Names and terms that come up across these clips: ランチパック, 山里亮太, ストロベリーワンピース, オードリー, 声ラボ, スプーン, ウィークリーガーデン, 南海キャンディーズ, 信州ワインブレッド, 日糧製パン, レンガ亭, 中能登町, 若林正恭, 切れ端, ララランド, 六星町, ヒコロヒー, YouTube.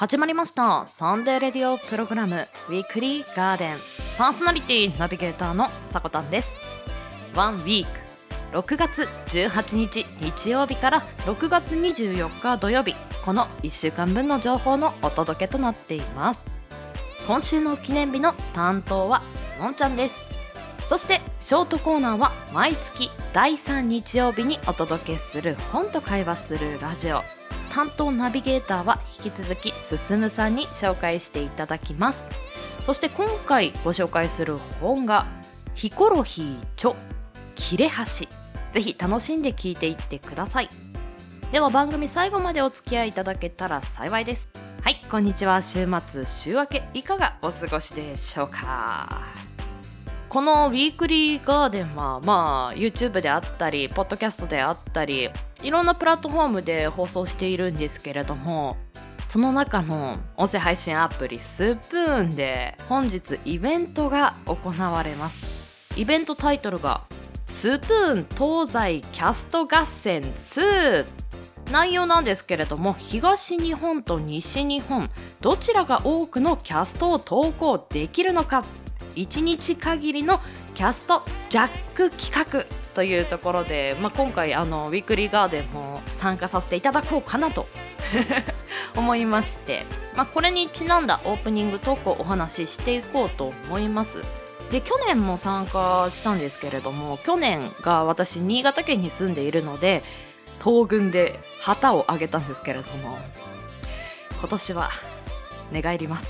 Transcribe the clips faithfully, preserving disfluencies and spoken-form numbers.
始まりましたサンデーレディオプログラムウィークリーガーデン、パーソナリティナビゲーターのさこたんです。ワンウィークろくがつじゅうはちにち日曜日からろくがつにじゅうよっか土曜日、このいっしゅうかんぶんの情報のお届けとなっています。今週の記念日の担当はのんちゃんです。そしてショートコーナーは毎月だいさんにちようびにお届けする本と会話するラジオ、担当ナビゲーターは引き続きすすむさんに紹介していただきます。そして今回ご紹介する本がヒコロヒー著切れ端、ぜひ楽しんで聞いていってください。では番組最後までお付き合いいただけたら幸いです。はい、こんにちは。週末週明けいかがお過ごしでしょうか。このウィークリーガーデンはまあ YouTube であったりポッドキャストであったりいろんなプラットフォームで放送しているんですけれども、その中の音声配信アプリスプーンで本日イベントが行われます。イベントタイトルがスプーン東西キャスト合戦ツー、内容なんですけれども、東日本と西日本どちらが多くのキャストを投稿できるのか、いちにち限りのキャストジャック企画というところで、まあ、今回あのウィークリーガーデンも参加させていただこうかなと思いまして、まあ、これにちなんだオープニングトークをお話ししていこうと思います。で去年も参加したんですけれども、去年が私新潟県に住んでいるので東軍で旗をあげたんですけれども、今年は寝返ります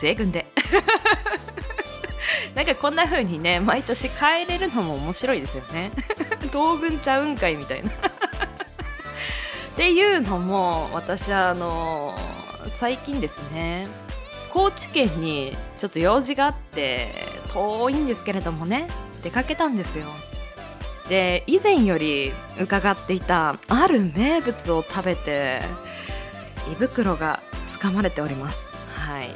西軍でなんかこんな風にね毎年変えれるのも面白いですよね東軍ちゃうんかいみたいなっていうのも、私はあの最近ですね高知県にちょっと用事があって遠いんですけれどもね出かけたんですよ。で以前より伺っていたある名物を食べて胃袋がつかまれております。はい、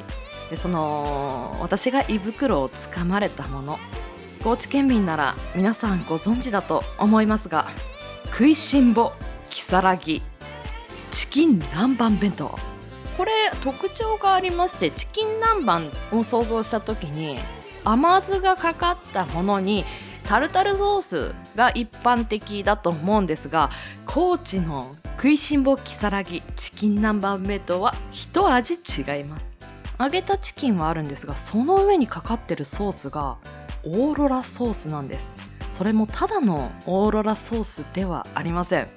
でその私が胃袋をつかまれたもの、高知県民なら皆さんご存知だと思いますが、食いしん坊きさらぎチキン南蛮弁当、これ特徴がありまして、チキン南蛮を想像した時に甘酢がかかったものにタルタルソースが一般的だと思うんですが、高知の食いしん坊きさらぎチキン南蛮弁当は一味違います。揚げたチキンはあるんですが、その上にかかってるソースがオーロラソースなんです。それもただのオーロラソースではありません。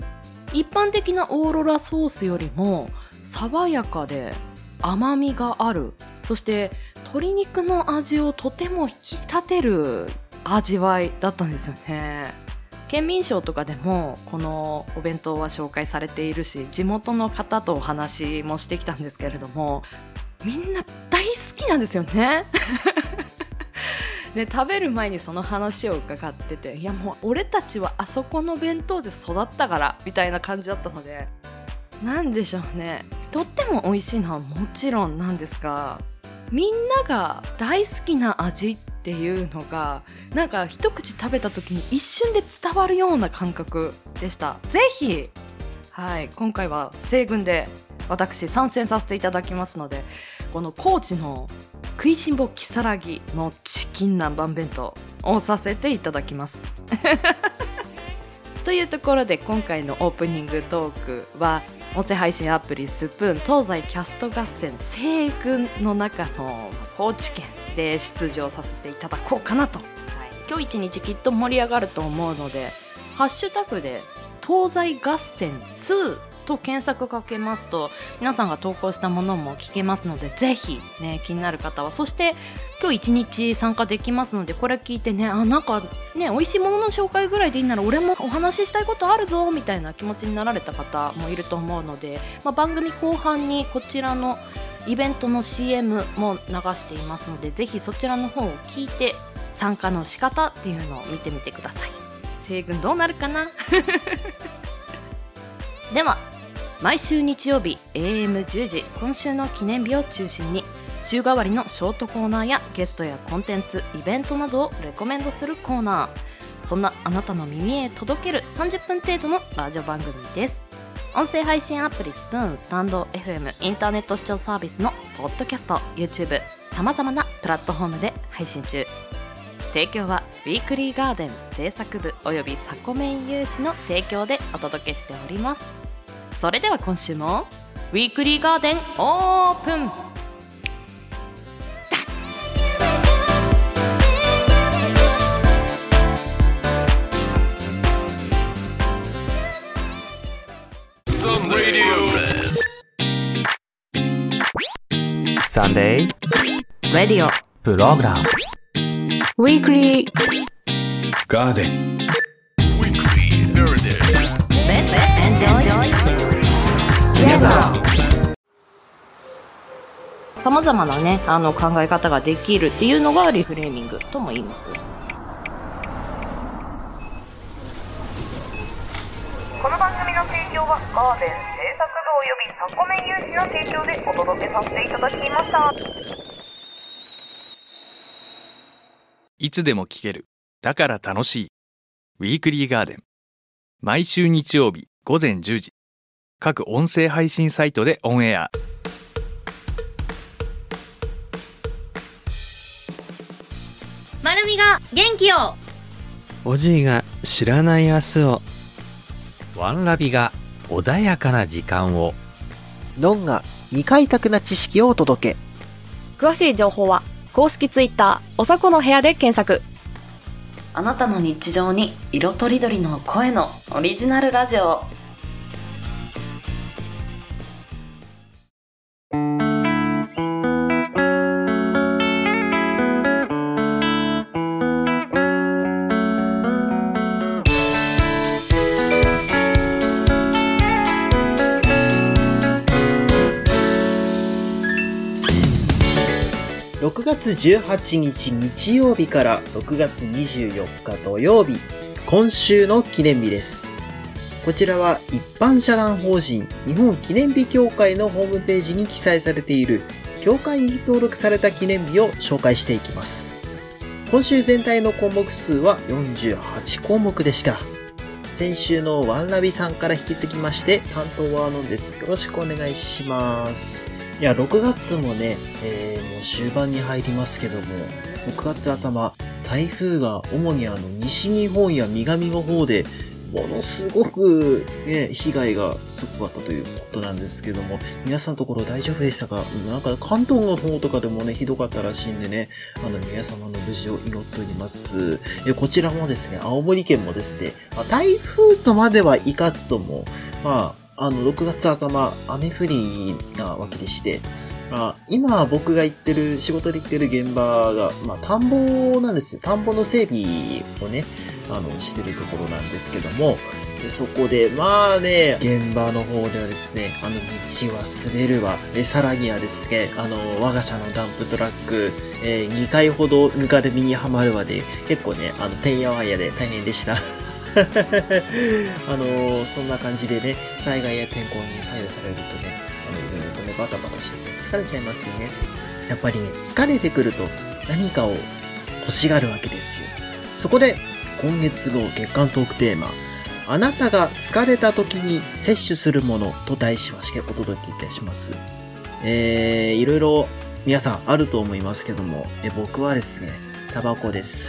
一般的なオーロラソースよりも爽やかで甘みがある、そして鶏肉の味をとても引き立てる味わいだったんですよね。県民賞とかでもこのお弁当は紹介されているし、地元の方とお話もしてきたんですけれども、みんな大好きなんですよねで食べる前にその話を伺ってて、いやもう俺たちはあそこの弁当で育ったからみたいな感じだったので、なんでしょうね、とっても美味しいのはもちろんなんですが、みんなが大好きな味ってっていうのがなんか一口食べた時に一瞬で伝わるような感覚でした。ぜひ、はい、今回は西軍で私参戦させていただきますので、この高知の食いしん坊きさらぎのチキン南蛮弁当をさせていただきますというところで、今回のオープニングトークは音声配信アプリスプーン東西キャスト合戦西軍の中の高知県で出場させていただこうかなと、はい、今日一日きっと盛り上がると思うので、ハッシュタグで東西合戦ツーと検索かけますと皆さんが投稿したものも聞けますので、ぜひ、ね、気になる方は、そして今日一日参加できますので、これ聞いてね、あなんかね美味しいものの紹介ぐらいでいいなら俺もお話ししたいことあるぞみたいな気持ちになられた方もいると思うので、まあ、番組後半にこちらのイベントの シーエム も流していますので、ぜひそちらの方を聞いて参加の仕方っていうのを見てみてください。西軍どうなるかなでは毎週日曜日 エーエムじゅうじ、今週の記念日を中心に週替わりのショートコーナーやゲストやコンテンツ、イベントなどをレコメンドするコーナー、そんなあなたの耳へ届けるさんじゅっぷん程度のラジオ番組です。音声配信アプリスプーン、スタンド エフエム、インターネット視聴サービスのポッドキャスト、YouTube、さまざまなプラットフォームで配信中。提供はウィークリーガーデン制作部およびサコメン有志の提供でお届けしております。それでは今週もウィークリーガーデンオープン。サンデーレディオプログラムウィークリーガーデンウィークリーガーデンエンジョイトゥゲザー。さまざまなね、あの考え方ができるっていうのがリフレーミングとも言います。この番組の提供はガーデン制作部およびサコメン有志の提供でお届けさせていただきました。いつでも聴ける、だから楽しいウィークリーガーデン、毎週日曜日午前じゅうじ、各音声配信サイトでオンエア。まるみが元気を、おじいが知らない明日を、ワンラビが穏やかな時間を、ドンが未開拓な知識をお届け。詳しい情報は公式ツイッターおさこの部屋で検索。あなたの日常に色とりどりの声のオリジナルラジオ。ろくがつじゅうはちにち日曜日からろくがつにじゅうよっか土曜日、今週の記念日です。こちらは一般社団法人日本記念日協会のホームページに記載されている協会に登録された記念日を紹介していきます。今週全体の項目数はよんじゅうはちこうもくでした。先週のワンラビさんから引き継ぎまして担当はノンです。よろしくお願いします。いやろくがつもね、えー、もう終盤に入りますけども、ろくがつあたま、台風が主にあの西日本や南の方でものすごく、ね、被害がすごかったということなんですけども、皆さんのところ大丈夫でしたか？なんか関東の方とかでもね、ひどかったらしいんでね、あの皆様の無事を祈っております。こちらもですね、青森県もですね、台風とまではいかずとも、まあ、あのろくがつあたま、雨降りなわけでして、まあ、今僕が行ってる、仕事で行ってる現場が、まあ、田んぼなんですよ。田んぼの整備をね、あの、してるところなんですけども、でそこで、まあね、現場の方ではですね、あの、道は滑るわ。え、さらにはですね、あの、我が社のダンプトラック、えー、にかいほどぬかるみにはまるわで、結構ね、あの、てんやわんやで大変でした。あのー、そんな感じでね、災害や天候に左右されるとね、あの、いろいろとね、バタバタして疲れちゃいますよね。やっぱりね、疲れてくると何かを欲しがるわけですよ。そこで、今月号月間トークテーマ、あなたが疲れた時に摂取するものと題しましてお届けいたします。えー、いろいろ皆さんあると思いますけども、え僕はですね、タバコです。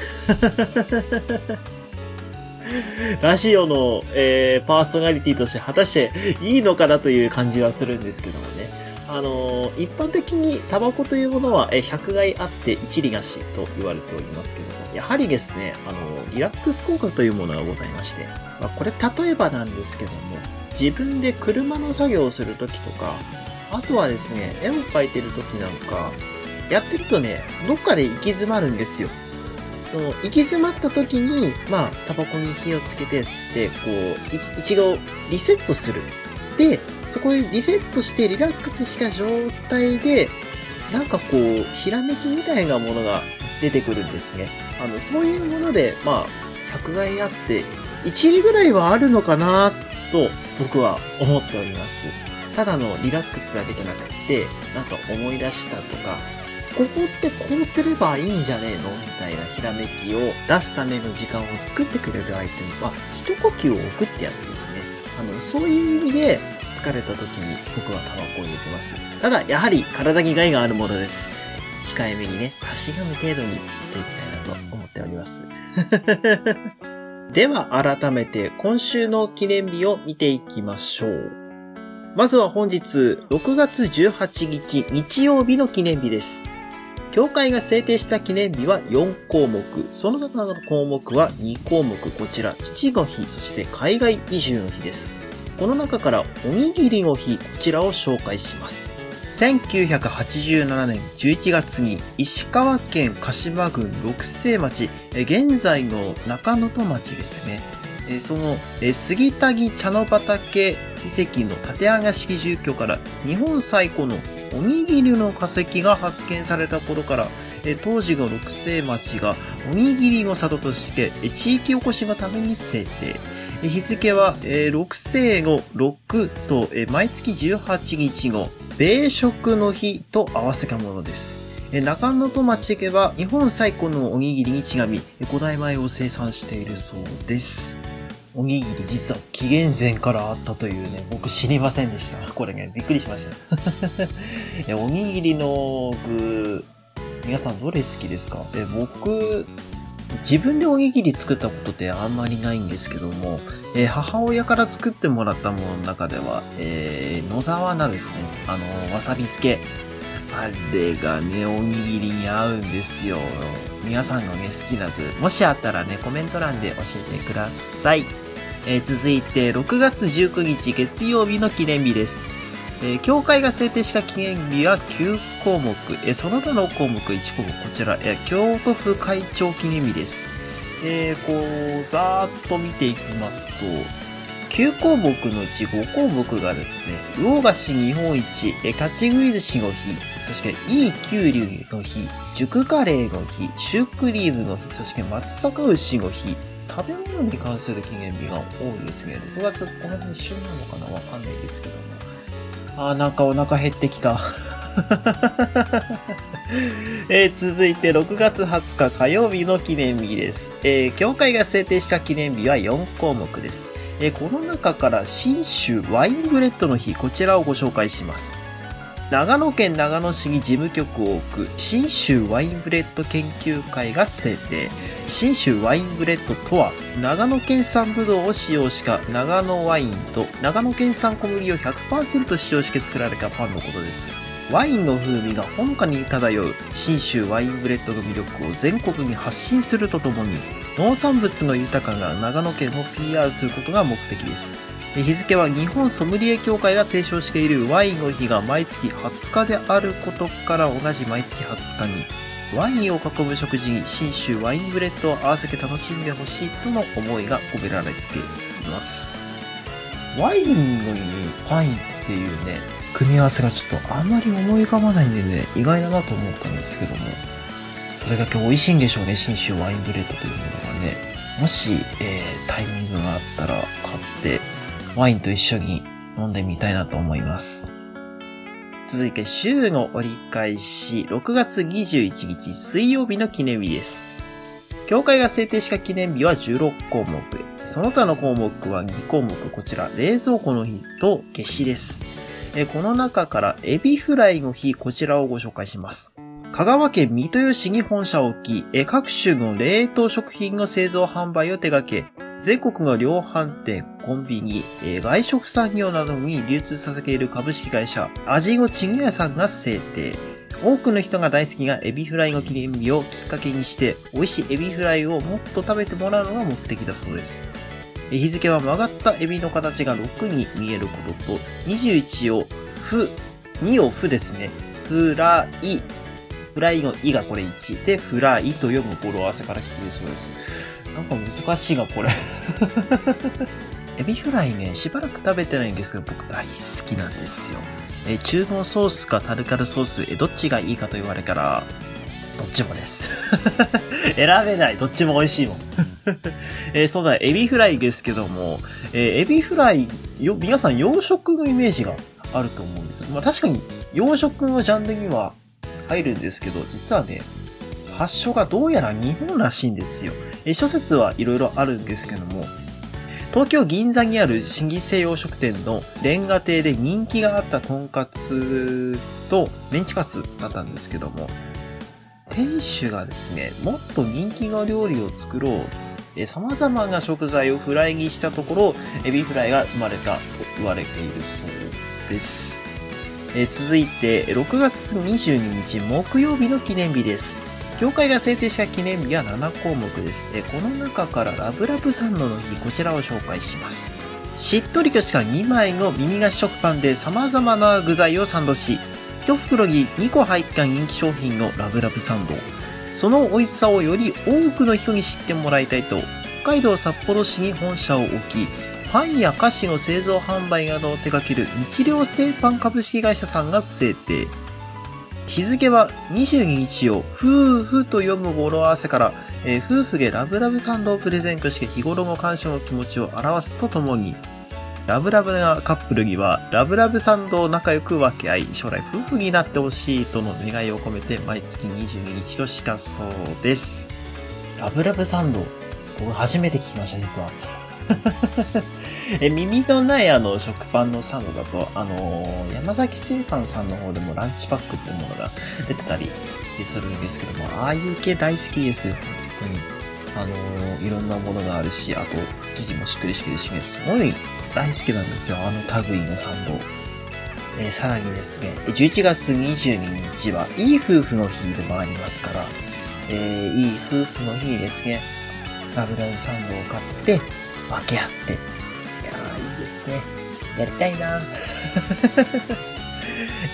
ラジオの、えー、パーソナリティとして果たしていいのかなという感じはするんですけどもね。あのー、一般的にタバコというものは、え、百害あって一理なしと言われておりますけども、やはりですね、あのー、リラックス効果というものがございまして、まあ、これ例えばなんですけども、自分で車の作業をするときとか、あとはですね、絵を描いてるときなんか、やってるとね、どっかで行き詰まるんですよ。その、行き詰まった時に、まあ、タバコに火をつけて吸って、こう、一度リセットする。で、そこでリセットしてリラックスした状態で、なんかこう、ひらめきみたいなものが出てくるんですね。あの、そういうもので、まあ、百害あって、一理ぐらいはあるのかな、と僕は思っております。ただのリラックスだけじゃなくて、なんか思い出したとか、ここってこうすればいいんじゃねえのみたいなひらめきを出すための時間を作ってくれるアイテムは、一呼吸を置くってやつですね。あの、そういう意味で、疲れた時に僕はタバコを入れてます。ただやはり体に害があるものです。控えめにね、たしがむ程度に吸っていきたいなと思っております。では改めて今週の記念日を見ていきましょう。まずは本日ろくがつじゅうはちにち日曜日の記念日です。協会が制定した記念日はよんこうもく、その他の項目はにこうもく、こちら父の日、そして海外移住の日です。この中からおにぎりの日、こちらを紹介します。せんきゅうひゃくはちじゅうななねんじゅういちがつに石川県鹿島郡六星町、現在の中能登町ですね、その杉谷茶の畑遺跡の立上式住居から日本最古のおにぎりの化石が発見されたことから、当時の六星町がおにぎりの里として地域おこしのために制定。日付はろくせいごろくと毎月じゅうはちにちの米食の日と合わせたものです。中能登町では日本最古のおにぎりにちなみ古代米を生産しているそうです。おにぎり実は紀元前からあったというね、僕知りませんでした。これね、びっくりしました。おにぎりの具、皆さんどれ好きですか？え僕自分でおにぎり作ったことってあんまりないんですけども、えー、母親から作ってもらったものの中では、えー、野沢菜ですね。あのー、わさび漬け。あれがね、おにぎりに合うんですよ。皆さんのね、好きな具、もしあったらね、コメント欄で教えてください。えー、続いて、ろくがつじゅうくにち月曜日の記念日です。えー、協会が制定した記念日はきゅうこうもく、えー、その他の項目いちこうもく、こちら、えー、京都府会長記念日です。えー、こうざーっと見ていきますと、きゅうこうもくのうちごこうもくがですね、魚菓子日本一、えー、立ち食い寿司の日、そしていいきゅうりゅうの日、熟カレーの日、シュークリームの日、そして松阪牛の日、食べ物に関する記念日が多いですね。ろくがつこの辺旬なのかな、わかんないですけども、あーなんかお腹減ってきた、えー、続いてろくがつはつか火曜日の記念日です。えー、協会が制定した記念日はよんこうもくです。えー、この中から信州ワインブレッドの日、こちらをご紹介します。長野県長野市に事務局を置く信州ワインブレッド研究会が制定。信州ワインブレッドとは、長野県産ブドウを使用した長野ワインと長野県産小麦を ひゃくパーセント 使用して作られたパンのことです。ワインの風味がほのかに漂う信州ワインブレッドの魅力を全国に発信するとともに、農産物の豊かな長野県を ピーアール することが目的です。日付は日本ソムリエ協会が提唱しているワインの日が毎月はつかであることから、同じ毎月はつかにワインを囲む食事に信州ワインブレッドを合わせて楽しんでほしいとの思いが込められています。ワインのにパインっていうね、組み合わせがちょっとあんまり思い浮かばないんでね、意外だなと思ったんですけども、それだけ美味しいんでしょうね、信州ワインブレッドというものがね。もし、えー、タイミングがあったら買ってワインと一緒に飲んでみたいなと思います。続いて週の折り返し、ろくがつにじゅういちにち水曜日の記念日です。協会が制定した記念日はじゅうろくこうもく、その他の項目はにこうもく、こちら冷蔵庫の日と夏至です。この中からエビフライの日、こちらをご紹介します。香川県三豊市に本社を置き、各種の冷凍食品の製造販売を手掛け、全国の量販店、コンビニ、えー、外食産業などに流通させている株式会社、味のちぐやさんが制定。多くの人が大好きなエビフライの記念日をきっかけにして、美味しいエビフライをもっと食べてもらうのが目的だそうです。日付は曲がったエビの形がろくに見えることと、にじゅういちをふ、にをふですね。フライ。フライのイがこれいちで、フライと読む語呂合わせから来ているそうです。なんか難しいがこれエビフライね、しばらく食べてないんですけど、僕大好きなんですよ。え中濃ソースかタルタルソース、えどっちがいいかと言われたらどっちもです選べない、どっちも美味しいもんえそんなエビフライですけども、えエビフライよ、皆さん洋食のイメージがあると思うんですよ。まあ確かに洋食のジャンルには入るんですけど、実はね、発祥がどうやら日本らしいんですよ。諸説はいろいろあるんですけども、東京銀座にある老舗洋食店のレンガ亭で人気があったとんかつとメンチカツだったんですけども、店主がですね、もっと人気の料理を作ろう、え様々な食材をフライにしたところ、エビフライが生まれたと言われているそうです。え続いて、ろくがつにじゅうににち木曜日の記念日です。協会が制定した記念日はななこうもくです。えこの中からラブラブサンドの日、こちらを紹介します。しっとりとしたにまいの耳菓子食パンで様々な具材をサンドし、いちふくろににこ入った人気商品のラブラブサンド、その美味しさをより多くの人に知ってもらいたいと、北海道札幌市に本社を置き、パンや菓子の製造販売などを手掛ける日糧製パン株式会社さんが制定。日付はにじゅうににちを夫婦と読む語呂合わせから、えー、夫婦でラブラブサンドをプレゼントして日頃の感謝の気持ちを表すとともに、ラブラブなカップルにはラブラブサンドを仲良く分け合い、将来夫婦になってほしいとの願いを込めて毎月にじゅうににちとしたそうです。ラブラブサンド、僕初めて聞きました実はえ耳のないあの食パンのサンドだと、あのー、山崎製パンさんの方でもランチパックっていうものが出てたりするんですけども、ああいう系大好きです。本当にあのー、いろんなものがあるし、あと生地もしっくりしくりしね、すごい大好きなんですよ、あの類のサンド。えー、さらにですね、じゅういちがつにじゅうににちはいい夫婦の日でもありますから、えー、いい夫婦の日にですね、ラブラブサンドを買って分け合って、いやーいいですね、やりたいな、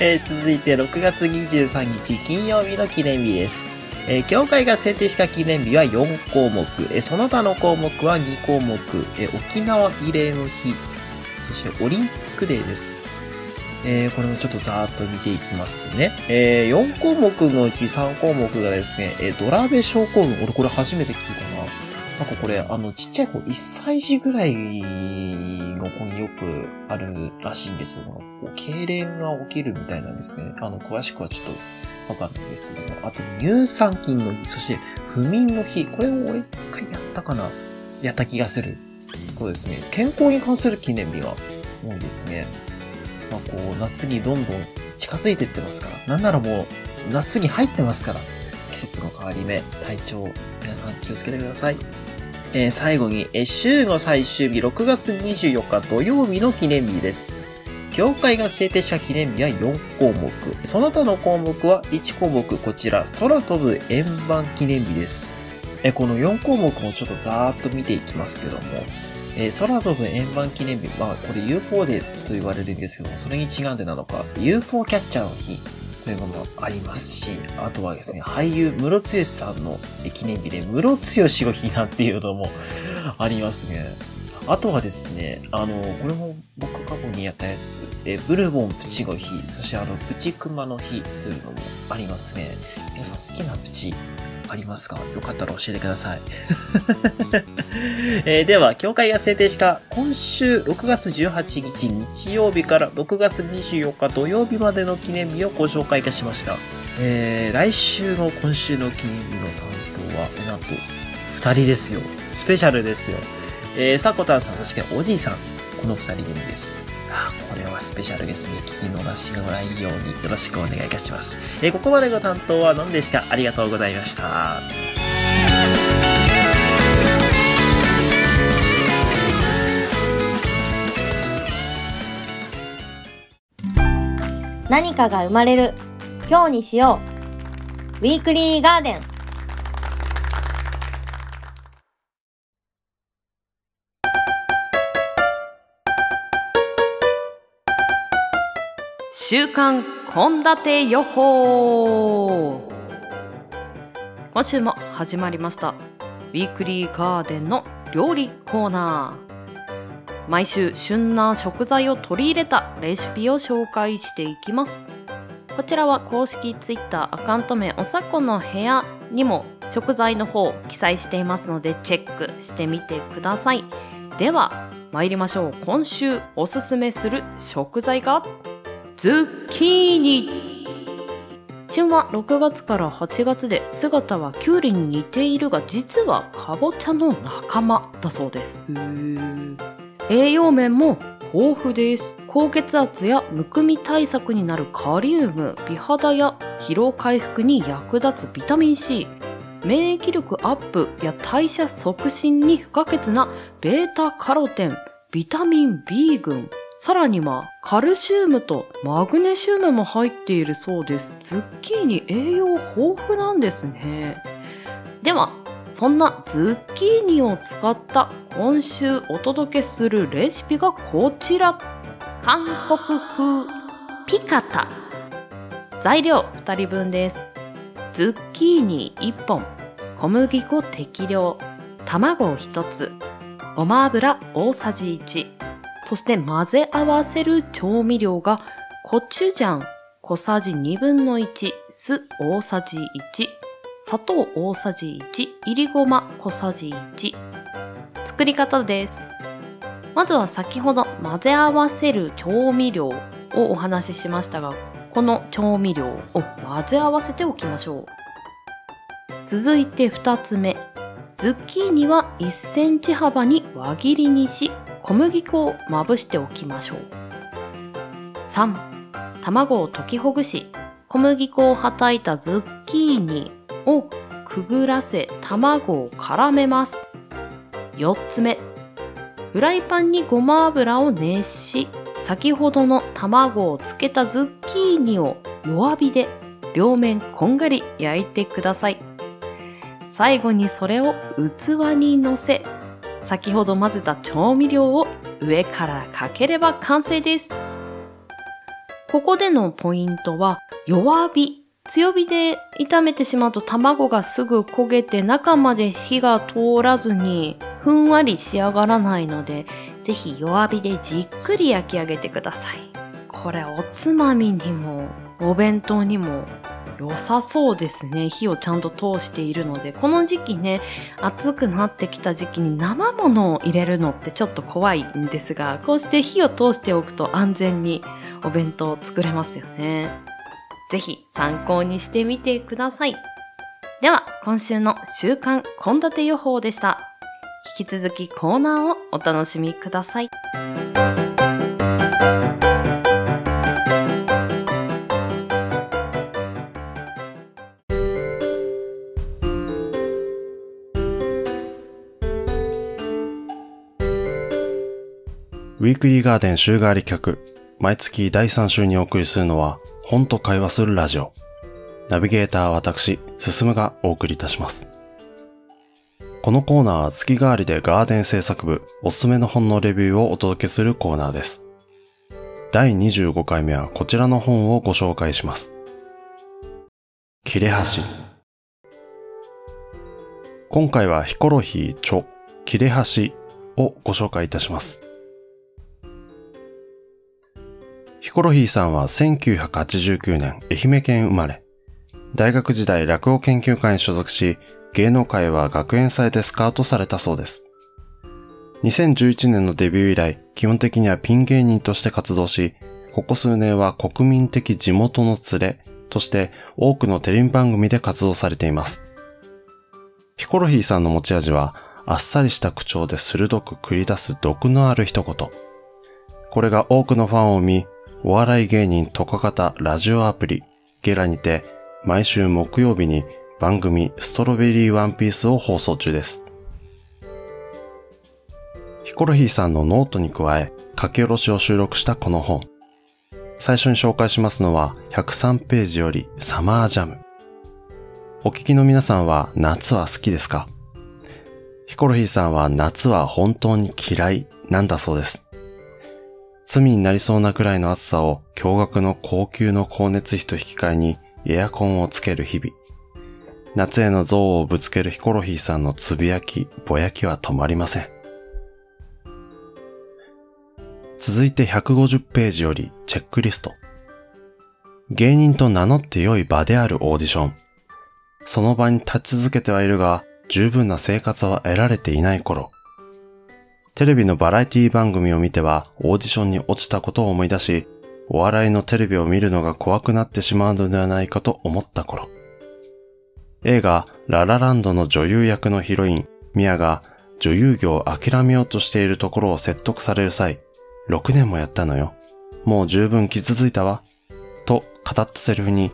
えー、続いてろくがつにじゅうさんにち金曜日の記念日です。えー、協会が制定した記念日はよんこうもく、えー、その他の項目はにこうもく、えー、沖縄慰霊の日、そしてオリンピックデーです。えー、これもちょっとざーっと見ていきますとね、えー、よんこうもくのうちさんこうもくがですね、えー、ドラベ症候群、俺これ初めて聞いたな。なんかこれ、あの、ちっちゃい子、いっさいじぐらいの子によくあるらしいんですよ。痙攣が起きるみたいなんですね。あの、詳しくはちょっとわかんないんですけども。あと、乳酸菌の日、そして、不眠の日。これを俺一回やったかな、やった気がする。そうですね。健康に関する記念日が多いですね。まあ、こう、夏にどんどん近づいていってますから。なんならもう、夏に入ってますから。季節の変わり目、体調、皆さん気をつけてください。えー、最後に、えー、週の最終日、ろくがつにじゅうよっか土曜日の記念日です。協会が制定した記念日はよんこうもく。その他の項目はいちこうもく。こちら、空飛ぶ円盤記念日です。えー、このよんこうもくもちょっとざーっと見ていきますけども、えー、空飛ぶ円盤記念日。まあ、これ ユーフォー デーと言われるんですけども、それに違うんでなのか、ユーフォー キャッチャーの日というのもありますし、あとはですね、俳優ムロツヨシさんの記念日でムロツヨシの日なんていうのもありますね。あとはですね、あのこれも僕過去にやったやつ、えブルボンプチの日、そしてあのプチクマの日というのもありますね。皆さん好きなプチありますか？よかったら教えてください、えー、では協会が制定した今週ろくがつじゅうはちにち日曜日からろくがつにじゅうよっか土曜日までの記念日をご紹介いたしました。えー、来週の今週の記念日の担当はなんとふたりですよ。スペシャルですよ。えー、さこたんさん、そしておじいさん、このふたり組です。ああ、これはスペシャルですね。聞き逃しがないようによろしくお願いいたします。えー、ここまでの担当はのんでした。ありがとうございました。何かが生まれる今日にしよう、ウィークリーガーデン。週刊献立予報、今週も始まりましたウィークリーガーデンの料理コーナー。毎週旬な食材を取り入れたレシピを紹介していきます。こちらは公式ツイッターアカウント名おさこの部屋にも食材の方記載していますのでチェックしてみてください。では参りましょう。今週おすすめする食材がズッキーニ。旬はろくがつからはちがつで、姿はキュウリに似ているが実はカボチャの仲間だそうです。へー。栄養面も豊富です。高血圧やむくみ対策になるカリウム、美肌や疲労回復に役立つビタミン C、 免疫力アップや代謝促進に不可欠なベータカロテン、ビタミン B 群、さらにはカルシウムとマグネシウムも入っているそうです。ズッキーニ栄養豊富なんですね。ではそんなズッキーニを使った今週お届けするレシピがこちら、韓国風ピカタ。材料ふたりぶんです。ズッキーニいっぽん、小麦粉適量、卵ひとつ、ごま油大さじいち、そして混ぜ合わせる調味料がコチュジャン小さじにぶんのいち、酢大さじいち、砂糖大さじいち、いりごま小さじいち。作り方です。まずは先ほど混ぜ合わせる調味料をお話ししましたが、この調味料を混ぜ合わせておきましょう。続いてふたつめ、ズッキーニはいっセンチ幅に輪切りにし、小麦粉をまぶしておきましょう。さん、卵を溶きほぐし、小麦粉をはたいたズッキーニをくぐらせ、卵を絡めます。よっつめ、フライパンにごま油を熱し、先ほどの卵をつけたズッキーニを弱火で両面こんがり焼いてください。最後にそれを器にのせ、先ほど混ぜた調味料を上からかければ完成です。ここでのポイントは弱火、強火で炒めてしまうと卵がすぐ焦げて中まで火が通らずにふんわり仕上がらないので、ぜひ弱火でじっくり焼き上げてください。これおつまみにもお弁当にも良さそうですね。火をちゃんと通しているので、この時期ね、暑くなってきた時期に生ものを入れるのってちょっと怖いんですが、こうして火を通しておくと安全にお弁当を作れますよね。ぜひ参考にしてみてください。では今週の週間献立予報でした。引き続きコーナーをお楽しみください。ウィークリーガーデン週替わり企画、毎月だいさん週にお送りするのは本と会話するラジオ。ナビゲーターは私、進がお送りいたします。このコーナーは月替わりでガーデン制作部おすすめの本のレビューをお届けするコーナーです。だいにじゅうごかいめはこちらの本をご紹介します。切れ端。今回はヒコロヒー著、切れ端をご紹介いたします。ヒコロヒーさんはせんきゅうひゃくはちじゅうきゅうねん愛媛県生まれ、大学時代落語研究会に所属し、芸能界は学園祭でスカウトされたそうです。にせんじゅういちねんのデビュー以来、基本的にはピン芸人として活動し、ここ数年は国民的地元の連れとして多くのテレビ番組で活動されています。ヒコロヒーさんの持ち味は、あっさりした口調で鋭く繰り出す毒のある一言。これが多くのファンを生み、お笑い芸人トカカタラジオアプリゲラにて毎週木曜日に番組ストロベリーワンピースを放送中です。ヒコロヒーさんのノートに加え書き下ろしを収録したこの本、最初に紹介しますのはひゃくさんページよりサマージャム。お聞きの皆さんは夏は好きですか？ヒコロヒーさんは夏は本当に嫌いなんだそうです。罪になりそうなくらいの暑さを驚愕の高級の光熱費と引き換えにエアコンをつける日々。夏への憎悪をぶつけるヒコロヒーさんのつぶやき、ぼやきは止まりません。続いてひゃくごじゅうページよりチェックリスト。芸人と名乗って良い場であるオーディション。その場に立ち続けてはいるが、十分な生活は得られていない頃。テレビのバラエティ番組を見てはオーディションに落ちたことを思い出し、お笑いのテレビを見るのが怖くなってしまうのではないかと思った頃、映画ララランドの女優役のヒロイン、ミアが女優業を諦めようとしているところを説得される際、ろくねんもやったのよ。もう十分傷ついたわ。と語ったセリフに、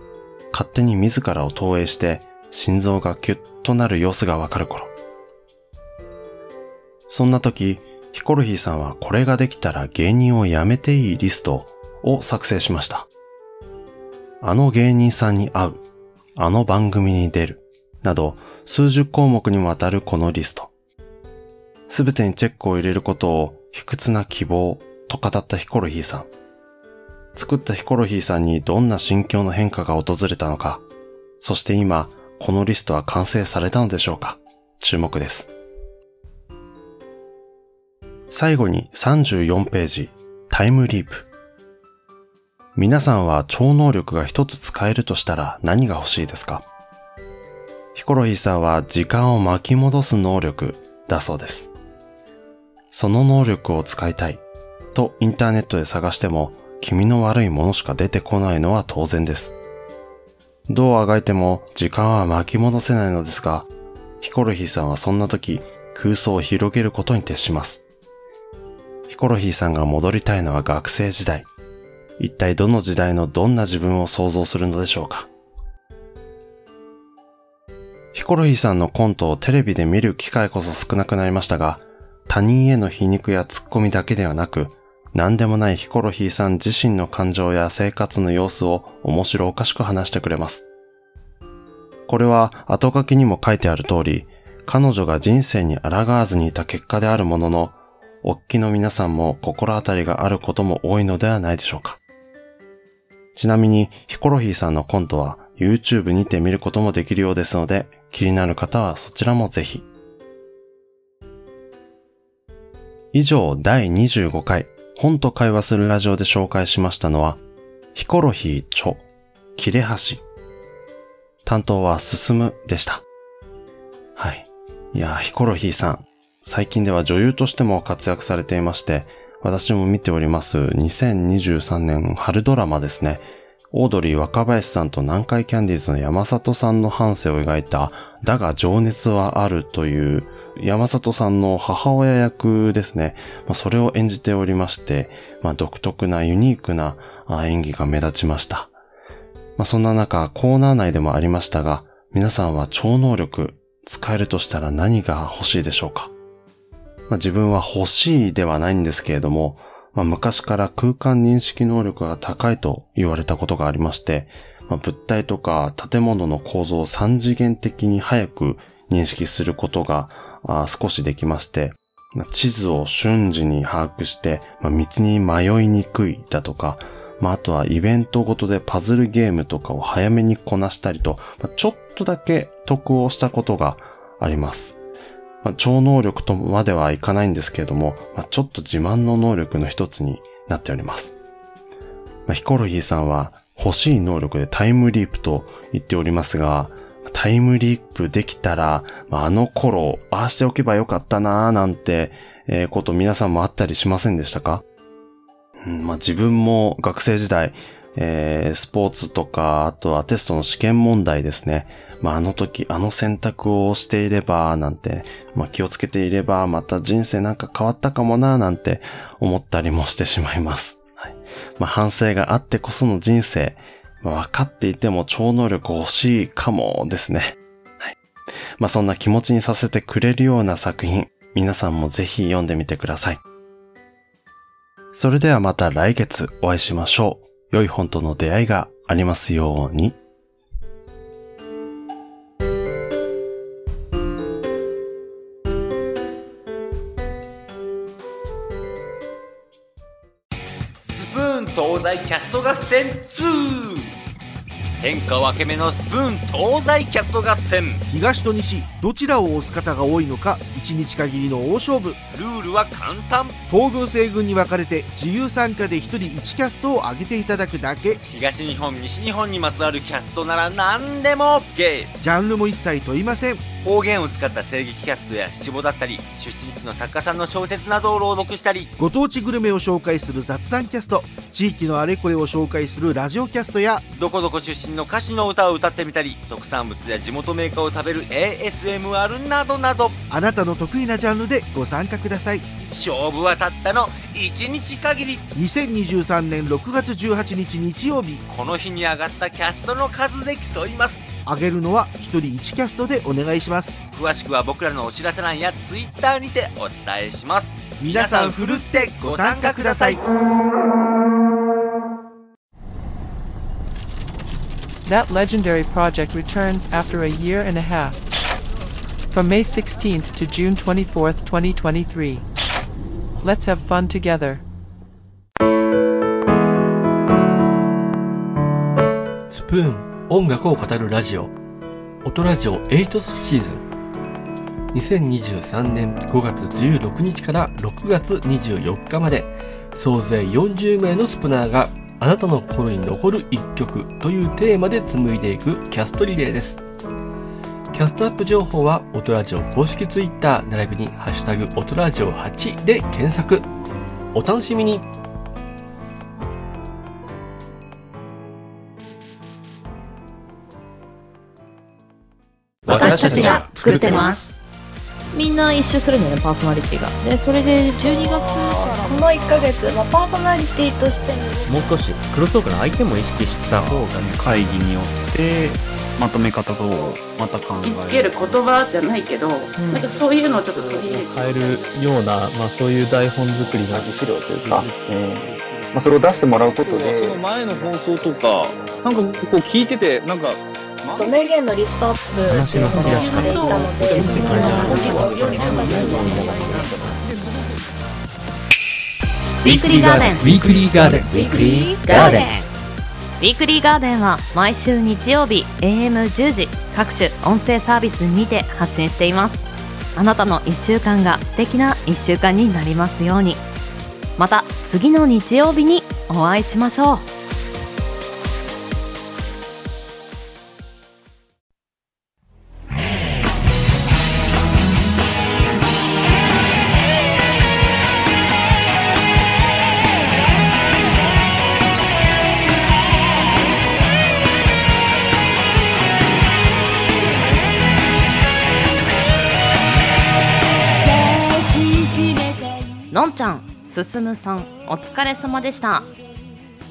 勝手に自らを投影して心臓がキュッとなる様子がわかる頃。そんな時、ヒコロヒーさんはこれができたら芸人を辞めていいリストを作成しました。あの芸人さんに会う、あの番組に出る、など数十項目にもわたるこのリスト。すべてにチェックを入れることを卑屈な希望と語ったヒコロヒーさん。作ったヒコロヒーさんにどんな心境の変化が訪れたのか、そして今このリストは完成されたのでしょうか。注目です。最後にさんじゅうよんページ、タイムリープ。皆さんは超能力が一つ使えるとしたら何が欲しいですか？ヒコロヒーさんは時間を巻き戻す能力だそうです。その能力を使いたいとインターネットで探しても気味の悪いものしか出てこないのは当然です。どうあがいても時間は巻き戻せないのですが、ヒコロヒーさんはそんな時空想を広げることに徹します。ヒコロヒーさんが戻りたいのは学生時代。一体どの時代のどんな自分を想像するのでしょうか。ヒコロヒーさんのコントをテレビで見る機会こそ少なくなりましたが、他人への皮肉やツッコミだけではなく、何でもないヒコロヒーさん自身の感情や生活の様子を面白おかしく話してくれます。これは後書きにも書いてある通り、彼女が人生に抗わずにいた結果であるものの、おっきの皆さんも心当たりがあることも多いのではないでしょうか。ちなみにヒコロヒーさんのコントは YouTube にて見ることもできるようですので、気になる方はそちらもぜひ。以上、だいにじゅうごかい本と会話するラジオで紹介しましたのはヒコロヒー著切れ端、担当は進むでした。はい、いや、ヒコロヒーさん最近では女優としても活躍されていまして、私も見ておりますにせんにじゅうさんねん春ドラマですね。オードリー若林さんと南海キャンディーズの山里さんの半生を描いただが情熱はあるという山里さんの母親役ですね、まあ、それを演じておりまして、まあ、独特なユニークな演技が目立ちました、まあ、そんな中コーナー内でもありましたが、皆さんは超能力使えるとしたら何が欲しいでしょうか。まあ、自分は欲しいではないんですけれども、まあ、昔から空間認識能力が高いと言われたことがありまして、まあ、物体とか建物の構造をさん次元的に早く認識することが少しできまして、まあ、地図を瞬時に把握して、まあ、道に迷いにくいだとか、まあ、あとはイベントごとでパズルゲームとかを早めにこなしたりと、まあ、ちょっとだけ得をしたことがあります。まあ、超能力とまではいかないんですけれども、まあ、ちょっと自慢の能力の一つになっております。まあ、ヒコロヒーさんは欲しい能力でタイムリープと言っておりますが、タイムリープできたら、まあ、あの頃ああしておけばよかったなーなんて、えー、こと皆さんもあったりしませんでしたか？うん、まあ、自分も学生時代、えー、スポーツとか、あとはテストの試験問題ですね。まあ、あの時あの選択をしていればなんて、まあ、気をつけていればまた人生なんか変わったかもななんて思ったりもしてしまいます。はい、まあ、反省があってこその人生、まあ、分かっていても超能力欲しいかもですね。はい、まあ、そんな気持ちにさせてくれるような作品、皆さんもぜひ読んでみてください。それではまた来月お会いしましょう。良い本との出会いがありますように。東西キャスト合戦ツー、変化分け目のスプーン東西キャスト合戦。東と西どちらを押す方が多いのかいちにち限りの大勝負。ルールは簡単、東軍西軍に分かれて自由参加でひとりいちキャストを上げていただくだけ。東日本西日本にまつわるキャストなら何でも OK、 ジャンルも一切問いません。方言を使った声劇キャストや七五だったり、出身地の作家さんの小説などを朗読したり、ご当地グルメを紹介する雑談キャスト、地域のあれこれを紹介するラジオキャストや、どこどこ出身の歌手の歌を歌ってみたり、特産物や地元メーカーを食べる エーエスエムアール などなど、あなたの得意なジャンルでご参加ください。勝負はたったのいちにち限り。にせんにじゅうさんねんろくがつじゅうはちにち日曜日、この日に上がったキャストの数で競います。上げるのはひとりいちキャストでお願いします。詳しくは僕らのお知らせ欄や ツイッター にてお伝えします。皆さんふるってご参加ください。 That legendary project returns after a year and a half. From May sixteenth to June twenty-fourth, twenty twenty-three. Let's have fun together. スプーン音楽を語るラジオ、音ラジオはちシーズン、にせんにじゅうさんねんごがつじゅうろくにちからろくがつにじゅうよっかまで、総勢よんじゅうめいのスプナーがあなたの心に残るいっきょくというテーマで紡いでいくキャストリレーです。キャストアップ情報は音ラジオ公式ツイッター並びにハッシュタグ音ラジオはちで検索。お楽しみに。私たちが作ってます。みんな一周するんだよね、パーソナリティが。でそれでじゅうにがつからこのいっかげつ、まあ、パーソナリティとしてももう少しクロストークの相手も意識した方がね、会議によってまとめ方とまた考える、言いつける言葉じゃないけど、うん、なんかそういうのをちょっと変えるような、まあ、そういう台本作りの資料というか、えーまあ、それを出してもらうことで、その前の放送とかなんかこう聞いてて、なんか名言のリストアップをしていたので、ウィークリーガーデン、ウィークリーガーデン、ウィークリーガーデン、ウィークリーガーデンは毎週日曜日 エーエムじゅうじ各種音声サービスにて発信しています。あなたのいっしゅうかんが素敵ないっしゅうかんになりますように。また次の日曜日にお会いしましょう。のんちゃん、すすむさん、お疲れ様でした。ウ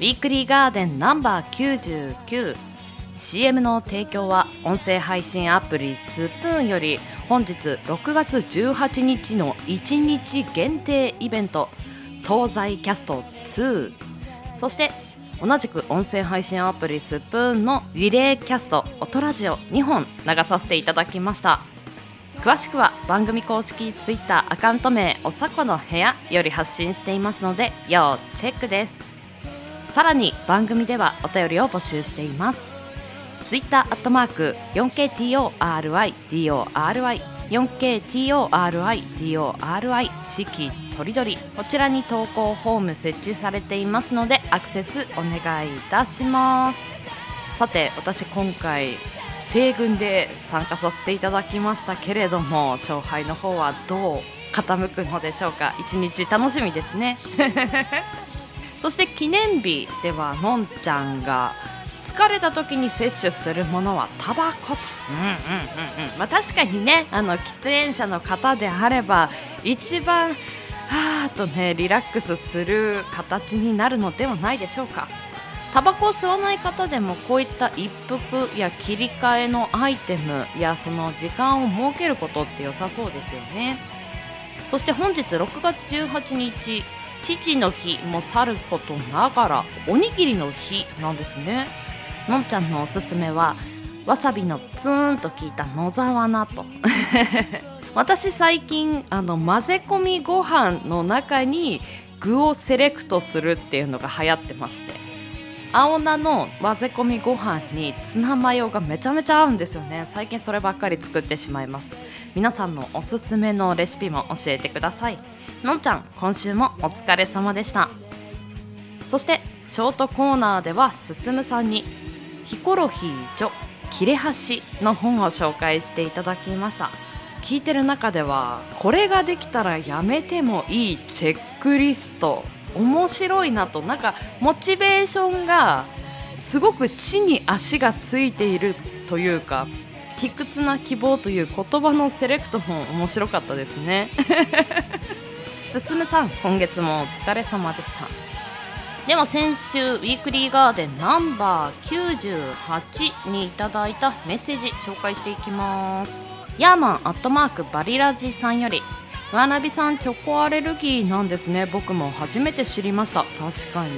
ィークリーガーデンナンバーきゅうじゅうきゅう、 シーエム の提供は音声配信アプリスプーンより、本日ろくがつじゅうはちにちのいちにち限定イベント東西キャストツー、そして同じく音声配信アプリスプーンのリレーキャスト音ラジオにほん流させていただきました。詳しくは番組公式ツイッターアカウント名おさこの部屋より発信していますので要チェックです。さらに番組ではお便りを募集しています。ツイッターアットマーク よんケーティーオーアールアイディーオーアールアイ よんケーティーオーアールアイディーオーアールアイ 四季とりどり、こちらに投稿フォーム設置されていますのでアクセスお願いいたします。さて私今回西軍で参加させていただきましたけれども、勝敗の方はどう傾くのでしょうか。一日楽しみですねそして記念日ではのんちゃんが疲れた時に摂取するものはタバコと、うんうんうんうん、まあ、確かにね、あの喫煙者の方であれば一番はーっとねリラックスする形になるのではないでしょうか。タバコを吸わない方でもこういった一服や切り替えのアイテムやその時間を設けることって良さそうですよね。そして本日ろくがつじゅうはちにち、父の日もさることながらおにぎりの日なんですね。のんちゃんのおすすめはわさびのツーンと効いた野沢菜と私最近あの混ぜ込みご飯の中に具をセレクトするっていうのが流行ってまして、青菜の混ぜ込みご飯にツナマヨがめちゃめちゃ合うんですよね。最近そればっかり作ってしまいます。皆さんのおすすめのレシピも教えてください。のんちゃん今週もお疲れ様でした。そしてショートコーナーではすすむさんにヒコロヒージョ切れ端の本を紹介していただきました。聞いてる中ではこれができたらやめてもいいチェックリスト面白いなと、なんかモチベーションがすごく地に足がついているというか、卑屈な希望という言葉のセレクト本面白かったですねすすむさん、今月もお疲れ様でした。では先週ウィークリーガーデンナンバーきゅうじゅうはちにいただいたメッセージ紹介していきます。ヤーマンアットマークバリラジさんより、わなびさんチョコアレルギーなんですね。僕も初めて知りました。確かに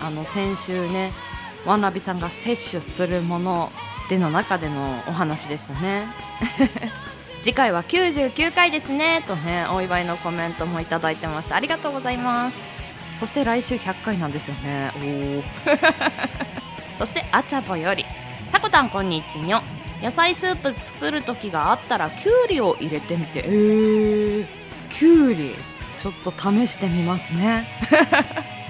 あの先週ね、わなびさんが摂取するものでの中でのお話でしたね次回はきゅうじゅうきゅうかいですねとね、お祝いのコメントもいただいてました。ありがとうございます。そして来週ひゃっかいなんですよね。おそしてあちゃぼより、さこたんこんにちは。野菜スープ作る時があったらきゅうりを入れてみて。えー、きゅうりちょっと試してみますね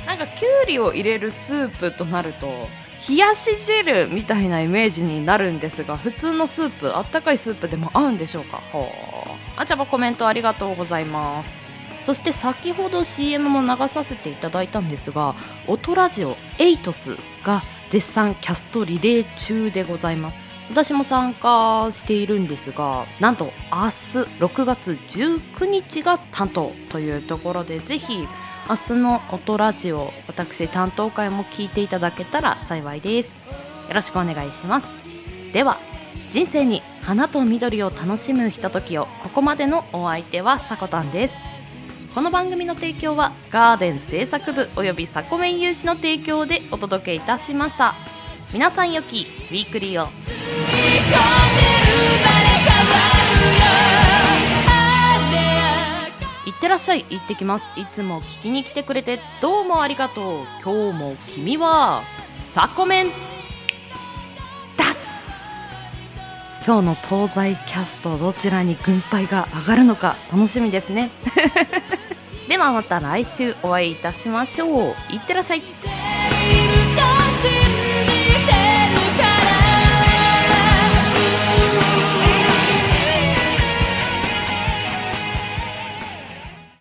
なんかきゅうりを入れるスープとなると冷やし汁みたいなイメージになるんですが、普通のスープ、あったかいスープでも合うんでしょうか。はあ、あちゃばコメントありがとうございます。そして先ほど シーエム も流させていただいたんですが、音ラジオエイトスが絶賛キャストリレー中でございます。私も参加しているんですが、なんと明日ろくがつじゅうくにちが担当というところで、ぜひ明日の音ラジオ私担当会も聞いていただけたら幸いです。よろしくお願いします。では人生に花と緑を楽しむひとときを、ここまでのお相手はさこたんです。この番組の提供はガーデン制作部およびさこめん有志の提供でお届けいたしました。皆さんよきウィークリーを。いってらっしゃい、行ってきます。いつも聞きに来てくれてどうもありがとう。今日も君はさこめんだ。今日の東西キャスト、どちらに軍配が上がるのか楽しみですねではまた来週お会いいたしましょう。いってらっしゃい。